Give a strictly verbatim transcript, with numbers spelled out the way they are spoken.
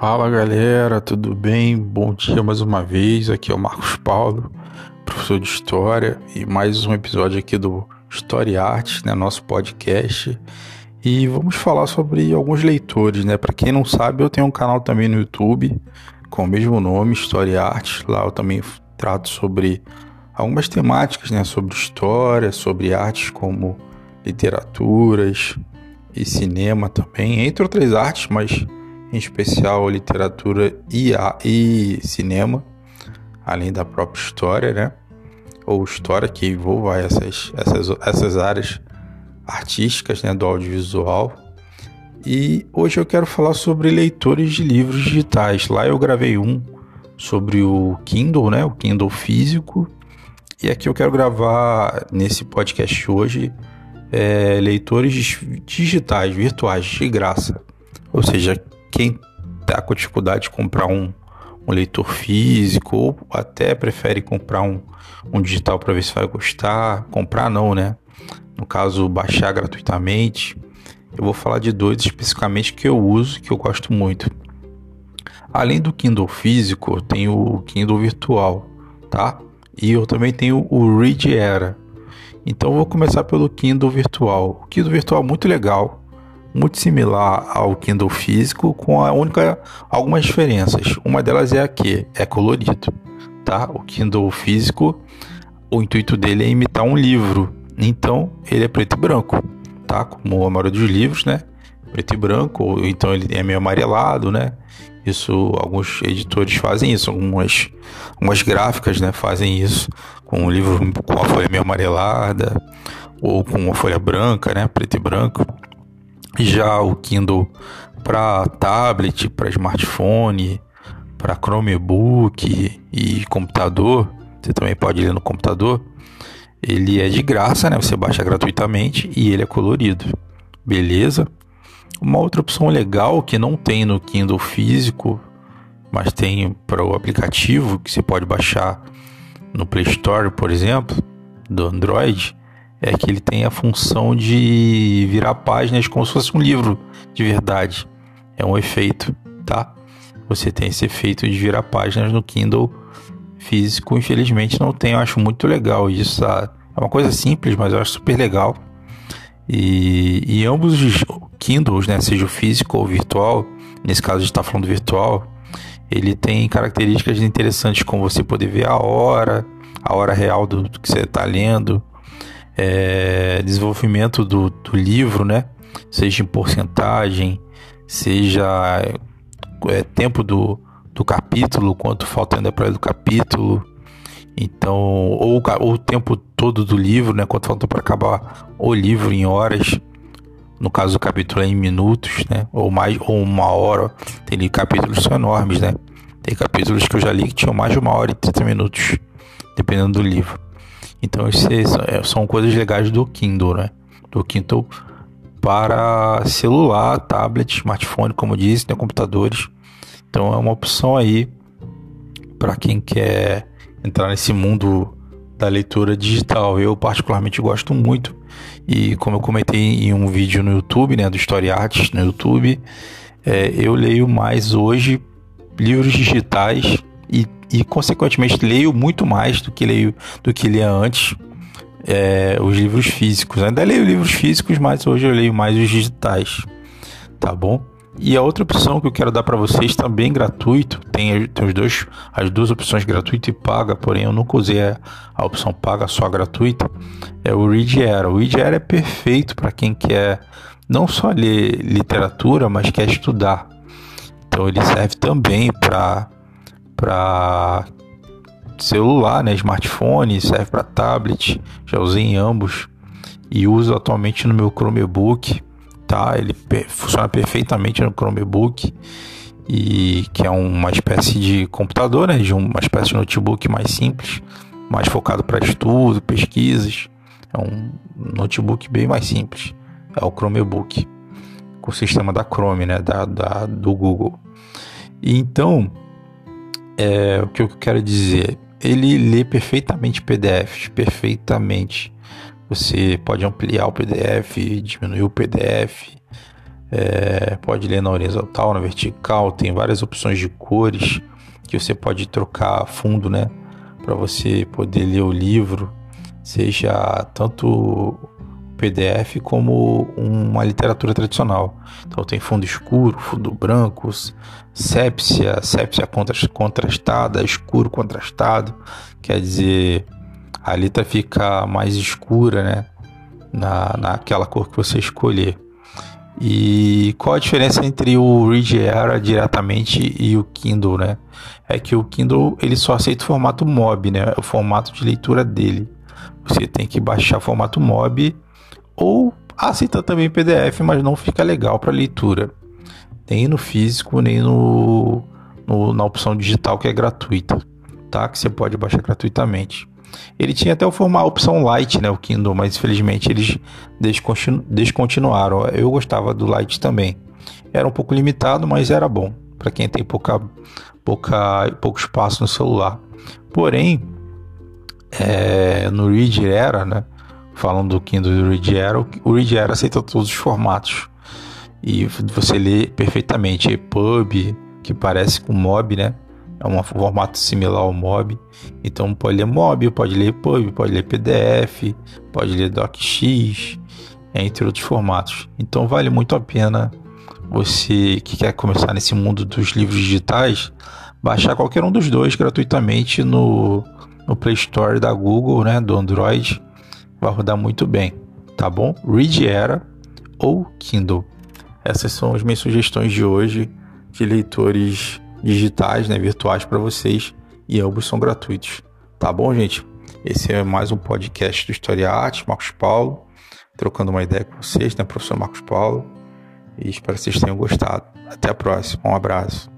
Fala galera, tudo bem? Bom dia mais uma vez, aqui é o Marcos Paulo, professor de História, e mais um episódio aqui do História e Arte, né, nosso podcast, e vamos falar sobre alguns leitores, né, para quem não sabe, eu tenho um canal também no YouTube, com o mesmo nome, História e Arte, lá eu também trato sobre algumas temáticas, né, sobre história, sobre artes como literaturas e cinema também, entre outras artes, mas em especial literatura e, a, e cinema, além da própria história, né? Ou história que envolva essas, essas, essas áreas artísticas, né? Do audiovisual. E hoje eu quero falar sobre leitores de livros digitais. Lá eu gravei um sobre o Kindle, né? O Kindle físico. E aqui eu quero gravar nesse podcast hoje é, leitores digitais, virtuais, de graça. Ou seja, quem está com dificuldade de comprar um, um leitor físico ou até prefere comprar um, um digital para ver se vai gostar, comprar não, né? No caso, baixar gratuitamente. Eu vou falar de dois especificamente que eu uso, que eu gosto muito. Além do Kindle físico, eu tenho o Kindle virtual, tá? E eu também tenho o Read Era. Então, eu vou começar pelo Kindle virtual. O Kindle virtual é muito legal, muito similar ao Kindle físico, com a única algumas diferenças. Uma delas é a que é colorido, tá? O Kindle físico, o intuito dele é imitar um livro, então ele é preto e branco, tá? Como a maioria dos livros, né? Preto e branco, ou então ele é meio amarelado, né? Isso, alguns editores fazem isso, algumas, algumas gráficas, né? Fazem isso com um livro com a folha meio amarelada ou com uma folha branca, né? Preto e branco. Já o Kindle para tablet, para smartphone, para Chromebook e computador, você também pode ler no computador, ele é de graça, né? Você baixa gratuitamente e ele é colorido, beleza? Uma outra opção legal que não tem no Kindle físico, mas tem para o aplicativo que você pode baixar no Play Store, por exemplo, do Android, é que ele tem a função de virar páginas como se fosse um livro de verdade. É um efeito, tá? Você tem esse efeito de virar páginas no Kindle físico. Infelizmente não tem, eu acho muito legal isso. Tá? É uma coisa simples, mas eu acho super legal. E, e ambos os Kindles, né, seja o físico ou o virtual, nesse caso a gente está falando virtual, ele tem características interessantes como você poder ver a hora, a hora real do que você está lendo, É, desenvolvimento do, do livro, né? Seja em porcentagem, seja é, tempo do, do capítulo, quanto falta ainda para ler do capítulo, então, ou, ou o tempo todo do livro, né? Quanto falta para acabar o livro em horas, no caso do capítulo é em minutos, né? Ou mais, ou uma hora. Tem capítulos que são enormes, né? Tem capítulos que eu já li que tinham mais de uma hora e trinta minutos, dependendo do livro. Então, isso é, são coisas legais do Kindle, né? Do Kindle para celular, tablet, smartphone, como eu disse, né? Computadores. Então, é uma opção aí para quem quer entrar nesse mundo da leitura digital. Eu, particularmente, gosto muito. E, como eu comentei em um vídeo no YouTube, né? Do História e Artes no YouTube, é, eu leio mais hoje livros digitais e E, consequentemente, leio muito mais do que, leio, do que lia antes é, os livros físicos. Ainda leio livros físicos, mas hoje eu leio mais os digitais, tá bom? E a outra opção que eu quero dar para vocês, também gratuito, tem, tem os dois, as duas opções, gratuita e paga, porém eu nunca usei a, a opção paga, só a gratuita, é o Read Era. O Read Era é perfeito para quem quer não só ler literatura, mas quer estudar. Então ele serve também para... para celular, né, smartphone, serve para tablet, já usei em ambos e uso atualmente no meu Chromebook, tá? Ele funciona perfeitamente no Chromebook, e que é uma espécie de computador, né, de uma espécie de notebook mais simples, mais focado para estudo, pesquisas, é um notebook bem mais simples, é o Chromebook, com o sistema da Chrome, né, da, da, do Google. E então, É, o que eu quero dizer, ele lê perfeitamente P D Fs, perfeitamente, você pode ampliar o P D F, diminuir o P D F, é, pode ler na horizontal, na vertical, tem várias opções de cores que você pode trocar a fundo, né, para você poder ler o livro, seja tanto P D F como uma literatura tradicional. Então tem fundo escuro, fundo branco, sépia, sépia contrastada, escuro contrastado, quer dizer, a letra fica mais escura, né, na, naquela cor que você escolher. E qual a diferença entre o Read Era diretamente e o Kindle, né? É que o Kindle ele só aceita o formato M O B, né, o formato de leitura dele. Você tem que baixar formato M O B, ou aceita também P D F, mas não fica legal para leitura, nem no físico, nem no, no, na opção digital que é gratuita, tá? Que você pode baixar gratuitamente. Ele tinha até o formato, a opção Lite, né, o Kindle, mas infelizmente eles descontinu, descontinuaram. Eu gostava do Lite também, era um pouco limitado, mas era bom para quem tem pouca, pouca, pouco espaço no celular. Porém, é, no Read Era, né, falando do Kindle e do Read Era, o Read Era aceita todos os formatos e você lê perfeitamente. E pub, que parece com M O B, né? É um formato similar ao M O B, então pode ler M O B, pode ler E P U B, pode ler P D F, pode ler D O C X, entre outros formatos. Então vale muito a pena você que quer começar nesse mundo dos livros digitais baixar qualquer um dos dois gratuitamente no, no Play Store da Google, né, do Android. Vai rodar muito bem, tá bom? Read Era ou Kindle. Essas são as minhas sugestões de hoje de leitores digitais, né, virtuais para vocês, e ambos são gratuitos, tá bom, gente? Esse é mais um podcast do História e Arte, Marcos Paulo, trocando uma ideia com vocês, né, professor Marcos Paulo, e espero que vocês tenham gostado. Até a próxima, um abraço.